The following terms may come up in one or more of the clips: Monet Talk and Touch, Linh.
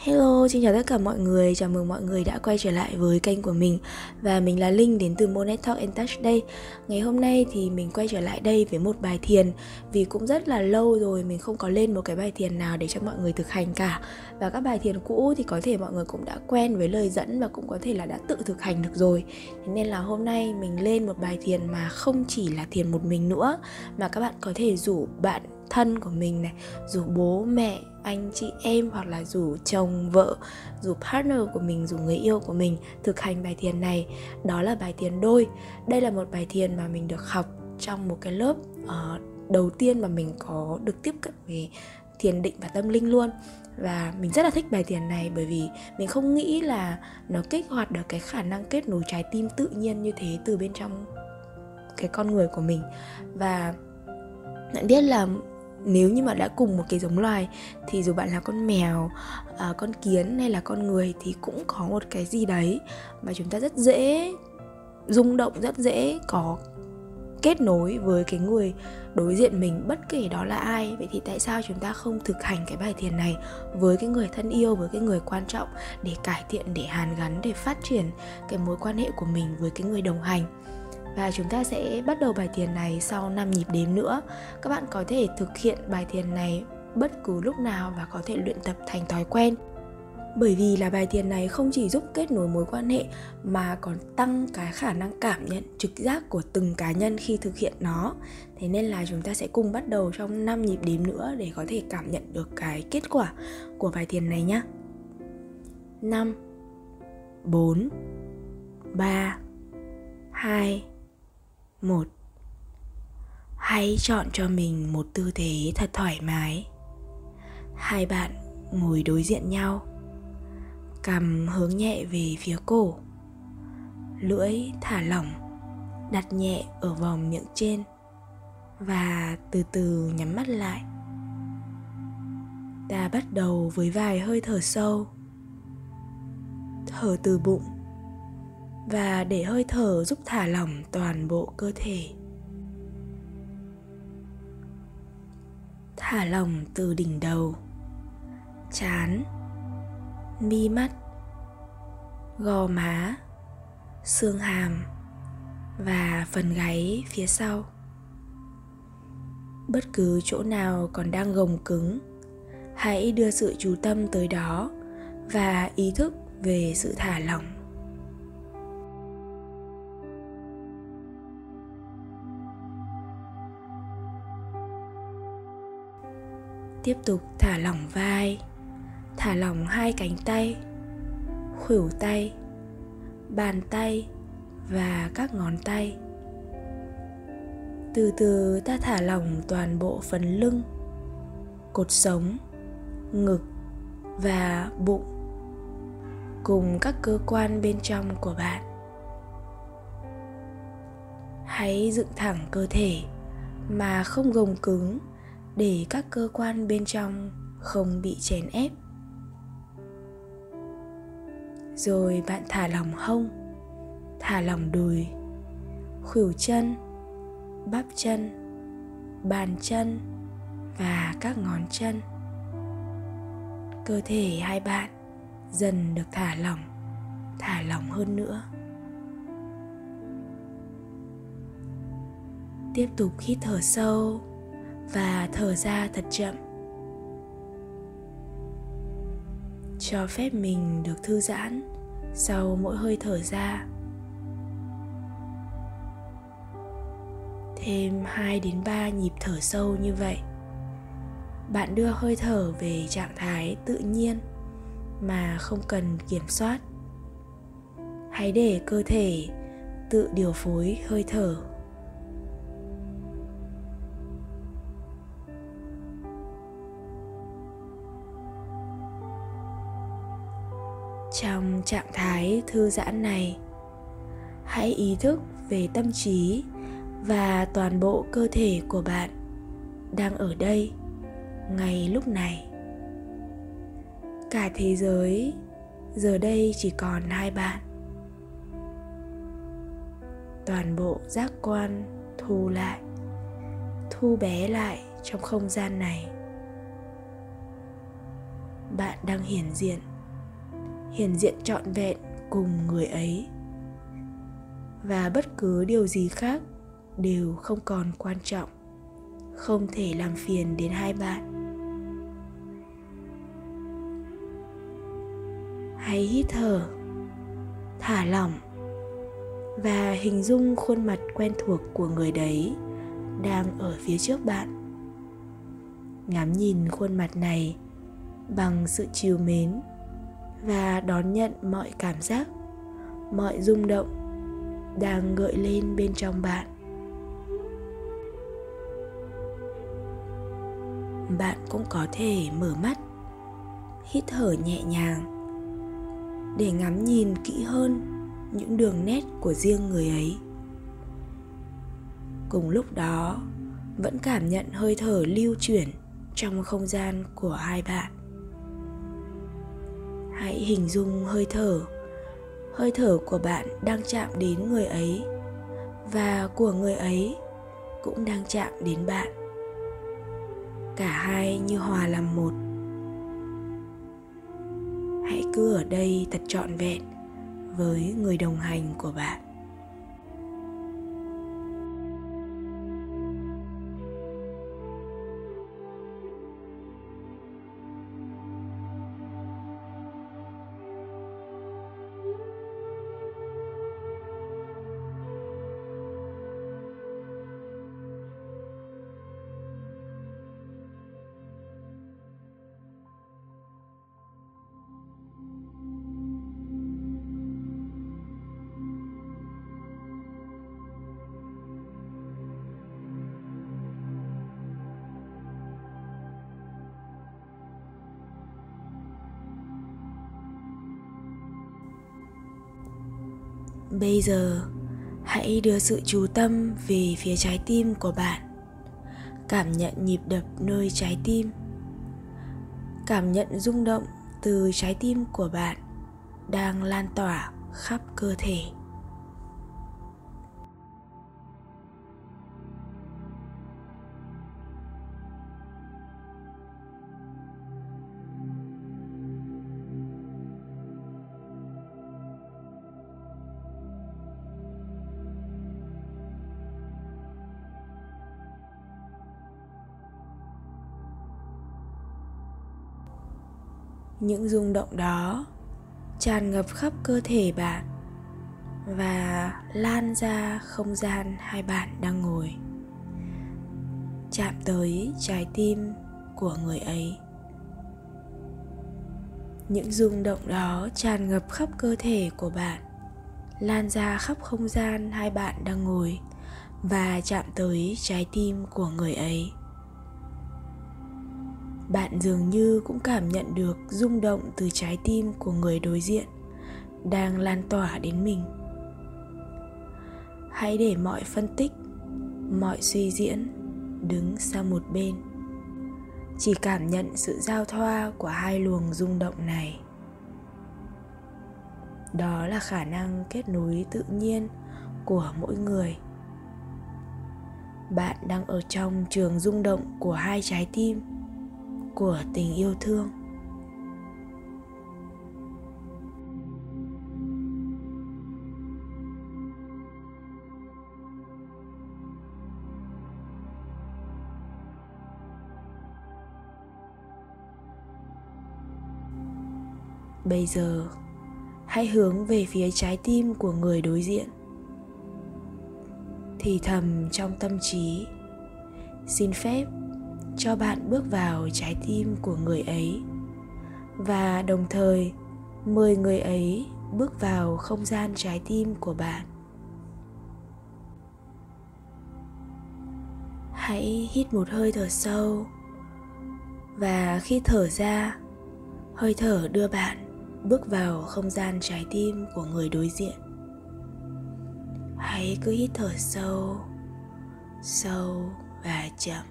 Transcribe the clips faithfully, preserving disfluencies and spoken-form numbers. Hello, xin chào tất cả mọi người, chào mừng mọi người đã quay trở lại với kênh của mình. Và mình là Linh đến từ Monet Talk and Touch đây. Ngày hôm nay thì mình quay trở lại đây với một bài thiền. Vì cũng rất là lâu rồi mình không có lên một cái bài thiền nào để cho mọi người thực hành cả. Và các bài thiền cũ thì có thể mọi người cũng đã quen với lời dẫn và cũng có thể là đã tự thực hành được rồi. Thế nên là hôm nay mình lên một bài thiền mà không chỉ là thiền một mình nữa, mà các bạn có thể rủ bạn thân của mình này, rủ bố mẹ, anh chị em, hoặc là rủ chồng vợ, rủ partner của mình, rủ người yêu của mình thực hành bài thiền này. Đó là bài thiền đôi. Đây là một bài thiền mà mình được học trong một cái lớp uh, đầu tiên mà mình có được tiếp cận về thiền định và tâm linh luôn. Và mình rất là thích bài thiền này bởi vì mình không nghĩ là nó kích hoạt được cái khả năng kết nối trái tim tự nhiên như thế từ bên trong cái con người của mình. Và bạn biết là nếu như mà đã cùng một cái giống loài thì dù bạn là con mèo, à, con kiến hay là con người thì cũng có một cái gì đấy mà chúng ta rất dễ rung động, rất dễ có kết nối với cái người đối diện mình, bất kể đó là ai. Vậy thì tại sao chúng ta không thực hành cái bài thiền này với cái người thân yêu, với cái người quan trọng, để cải thiện, để hàn gắn, để phát triển cái mối quan hệ của mình với cái người đồng hành. Và chúng ta sẽ bắt đầu bài thiền này sau năm nhịp đếm nữa. Các bạn có thể thực hiện bài thiền này bất cứ lúc nào và có thể luyện tập thành thói quen. Bởi vì là bài thiền này không chỉ giúp kết nối mối quan hệ mà còn tăng cái khả năng cảm nhận trực giác của từng cá nhân khi thực hiện nó. Thế nên là chúng ta sẽ cùng bắt đầu trong năm nhịp đếm nữa để có thể cảm nhận được cái kết quả của bài thiền này nhé. năm, bốn, ba, hai, một. Hãy chọn cho mình một tư thế thật thoải mái. Hai bạn ngồi đối diện nhau, cằm hướng nhẹ về phía cổ, lưỡi thả lỏng, đặt nhẹ ở vòng miệng trên và từ từ nhắm mắt lại. Ta bắt đầu với vài hơi thở sâu, thở từ bụng và để hơi thở giúp thả lỏng toàn bộ cơ thể. Thả lỏng từ đỉnh đầu, trán, mi mắt, gò má, xương hàm và phần gáy phía sau. Bất cứ chỗ nào còn đang gồng cứng, hãy đưa sự chú tâm tới đó và ý thức về sự thả lỏng. Tiếp tục thả lỏng vai, thả lỏng hai cánh tay, khuỷu tay, bàn tay và các ngón tay. Từ từ ta thả lỏng toàn bộ phần lưng, cột sống, ngực và bụng cùng các cơ quan bên trong của bạn. Hãy dựng thẳng cơ thể mà không gồng cứng, để các cơ quan bên trong không bị chèn ép. Rồi bạn thả lỏng hông, thả lỏng đùi, khuỷu chân, bắp chân, bàn chân và các ngón chân. Cơ thể hai bạn dần được thả lỏng, thả lỏng hơn nữa. Tiếp tục hít thở sâu và thở ra thật chậm. Cho phép mình được thư giãn sau mỗi hơi thở ra. Thêm hai đến ba nhịp thở sâu như vậy, bạn đưa hơi thở về trạng thái tự nhiên mà không cần kiểm soát. Hãy để cơ thể tự điều phối hơi thở. Trong trạng thái thư giãn này, hãy ý thức về tâm trí và toàn bộ cơ thể của bạn đang ở đây, ngay lúc này. Cả thế giới giờ đây chỉ còn hai bạn. Toàn bộ giác quan thu lại, thu bé lại trong không gian này. bạn đang hiển diện, hiển diện trọn vẹn cùng người ấy. Và bất cứ điều gì khác đều không còn quan trọng, không thể làm phiền đến hai bạn. Hãy hít thở, thả lỏng và hình dung khuôn mặt quen thuộc của người đấy đang ở phía trước bạn. Ngắm nhìn khuôn mặt này bằng sự trìu mến và đón nhận mọi cảm giác, mọi rung động đang gợi lên bên trong bạn. Bạn cũng có thể mở mắt, hít thở nhẹ nhàng để ngắm nhìn kỹ hơn những đường nét của riêng người ấy. Cùng lúc đó, vẫn cảm nhận hơi thở lưu chuyển trong không gian của hai bạn. Hãy hình dung hơi thở, hơi thở của bạn đang chạm đến người ấy và của người ấy cũng đang chạm đến bạn. Cả hai như hòa làm một. Hãy cứ ở đây thật trọn vẹn với người đồng hành của bạn. Bây giờ, hãy đưa sự chú tâm về phía trái tim của bạn. Cảm nhận nhịp đập nơi trái tim. Cảm nhận rung động từ trái tim của bạn đang lan tỏa khắp cơ thể. Những rung động đó tràn ngập khắp cơ thể bạn và lan ra không gian hai bạn đang ngồi, chạm tới trái tim của người ấy. Những rung động đó tràn ngập khắp cơ thể của bạn, lan ra khắp không gian hai bạn đang ngồi và chạm tới trái tim của người ấy. Bạn dường như cũng cảm nhận được rung động từ trái tim của người đối diện đang lan tỏa đến mình. Hãy để mọi phân tích, mọi suy diễn đứng sang một bên. Chỉ cảm nhận sự giao thoa của hai luồng rung động này. Đó là khả năng kết nối tự nhiên của mỗi người. Bạn đang ở trong trường rung động của hai trái tim, của tình yêu thương. Bây giờ, hãy hướng về phía trái tim của người đối diện. Thì thầm trong tâm trí, xin phép cho bạn bước vào trái tim của người ấy và đồng thời mời người ấy bước vào không gian trái tim của bạn. Hãy hít một hơi thở sâu và khi thở ra, hơi thở đưa bạn bước vào không gian trái tim của người đối diện. Hãy cứ hít thở sâu, sâu và chậm,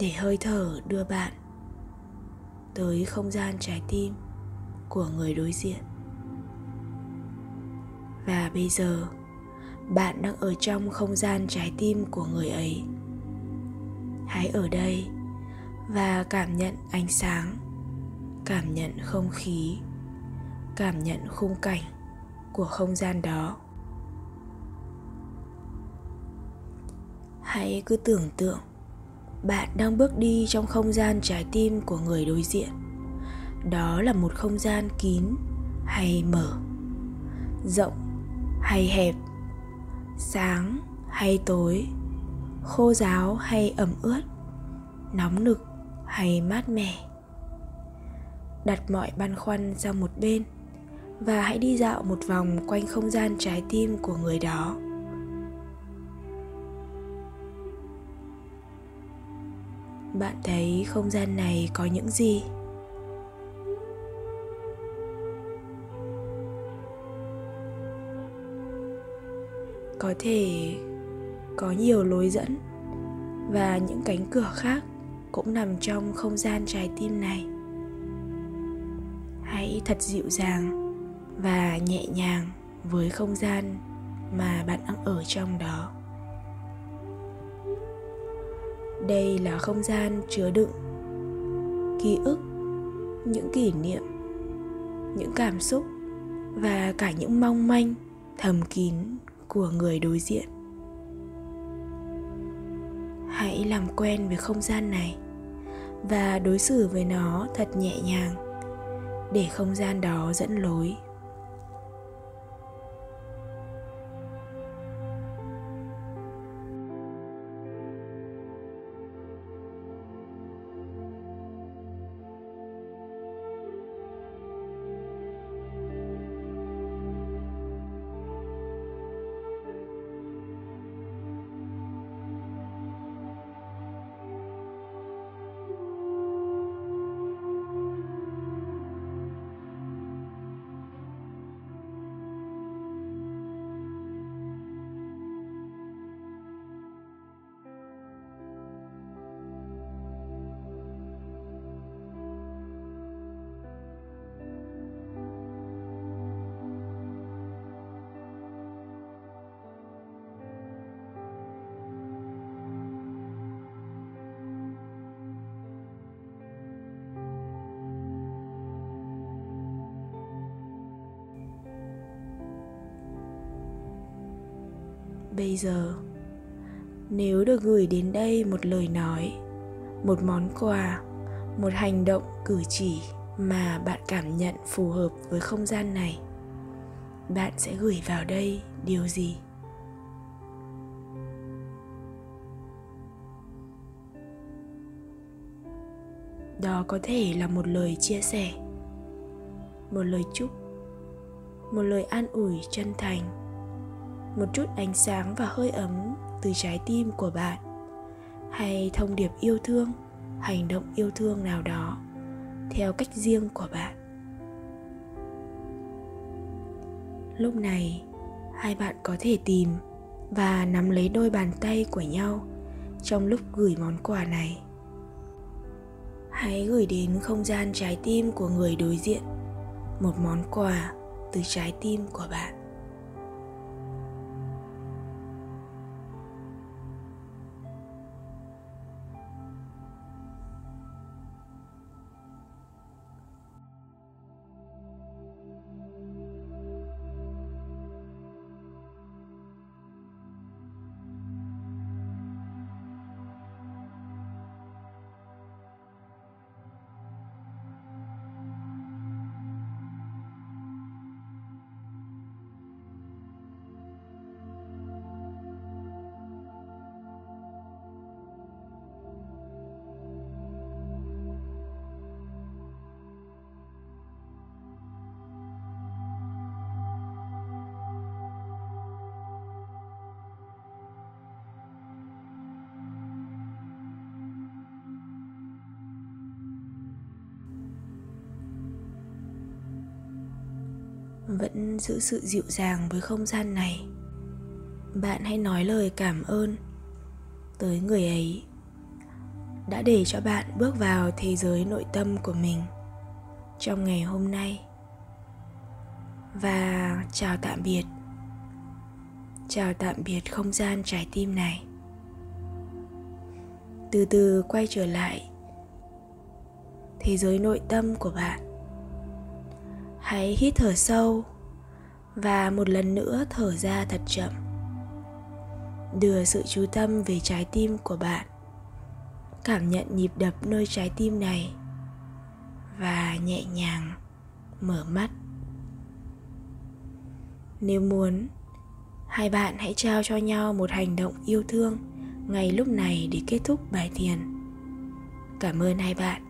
để hơi thở đưa bạn tới không gian trái tim của người đối diện. Và bây giờ, bạn đang ở trong không gian trái tim của người ấy. Hãy ở đây và cảm nhận ánh sáng, cảm nhận không khí, cảm nhận khung cảnh của không gian đó. Hãy cứ tưởng tượng bạn đang bước đi trong không gian trái tim của người đối diện. Đó là một không gian kín hay mở, rộng hay hẹp, sáng hay tối, khô ráo hay ẩm ướt, nóng nực hay mát mẻ. Đặt mọi băn khoăn sang một bên và hãy đi dạo một vòng quanh không gian trái tim của người đó. Bạn thấy không gian này có những gì? Có thể có nhiều lối dẫn và những cánh cửa khác cũng nằm trong không gian trái tim này. Hãy thật dịu dàng và nhẹ nhàng với không gian mà bạn đang ở trong đó. Đây là không gian chứa đựng ký ức, những kỷ niệm, những cảm xúc và cả những mong manh thầm kín của người đối diện. Hãy làm quen với không gian này và đối xử với nó thật nhẹ nhàng để không gian đó dẫn lối. Bây giờ, nếu được gửi đến đây một lời nói, một món quà, một hành động cử chỉ mà bạn cảm nhận phù hợp với không gian này, bạn sẽ gửi vào đây điều gì? Đó có thể là một lời chia sẻ, một lời chúc, một lời an ủi chân thành, một chút ánh sáng và hơi ấm từ trái tim của bạn, hay thông điệp yêu thương, hành động yêu thương nào đó theo cách riêng của bạn. Lúc này, hai bạn có thể tìm và nắm lấy đôi bàn tay của nhau trong lúc gửi món quà này. Hãy gửi đến không gian trái tim của người đối diện một món quà từ trái tim của bạn. Vẫn giữ sự dịu dàng với không gian này, bạn hãy nói lời cảm ơn tới người ấy đã để cho bạn bước vào thế giới nội tâm của mình trong ngày hôm nay. Và chào tạm biệt. Chào tạm biệt không gian trái tim này. Từ từ quay trở lại thế giới nội tâm của bạn. Hãy hít thở sâu và một lần nữa thở ra thật chậm. Đưa sự chú tâm về trái tim của bạn. Cảm nhận nhịp đập nơi trái tim này và nhẹ nhàng mở mắt. Nếu muốn, hai bạn hãy trao cho nhau một hành động yêu thương ngay lúc này để kết thúc bài thiền. Cảm ơn hai bạn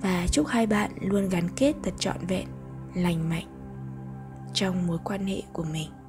và chúc hai bạn luôn gắn kết thật trọn vẹn, lành mạnh trong mối quan hệ của mình.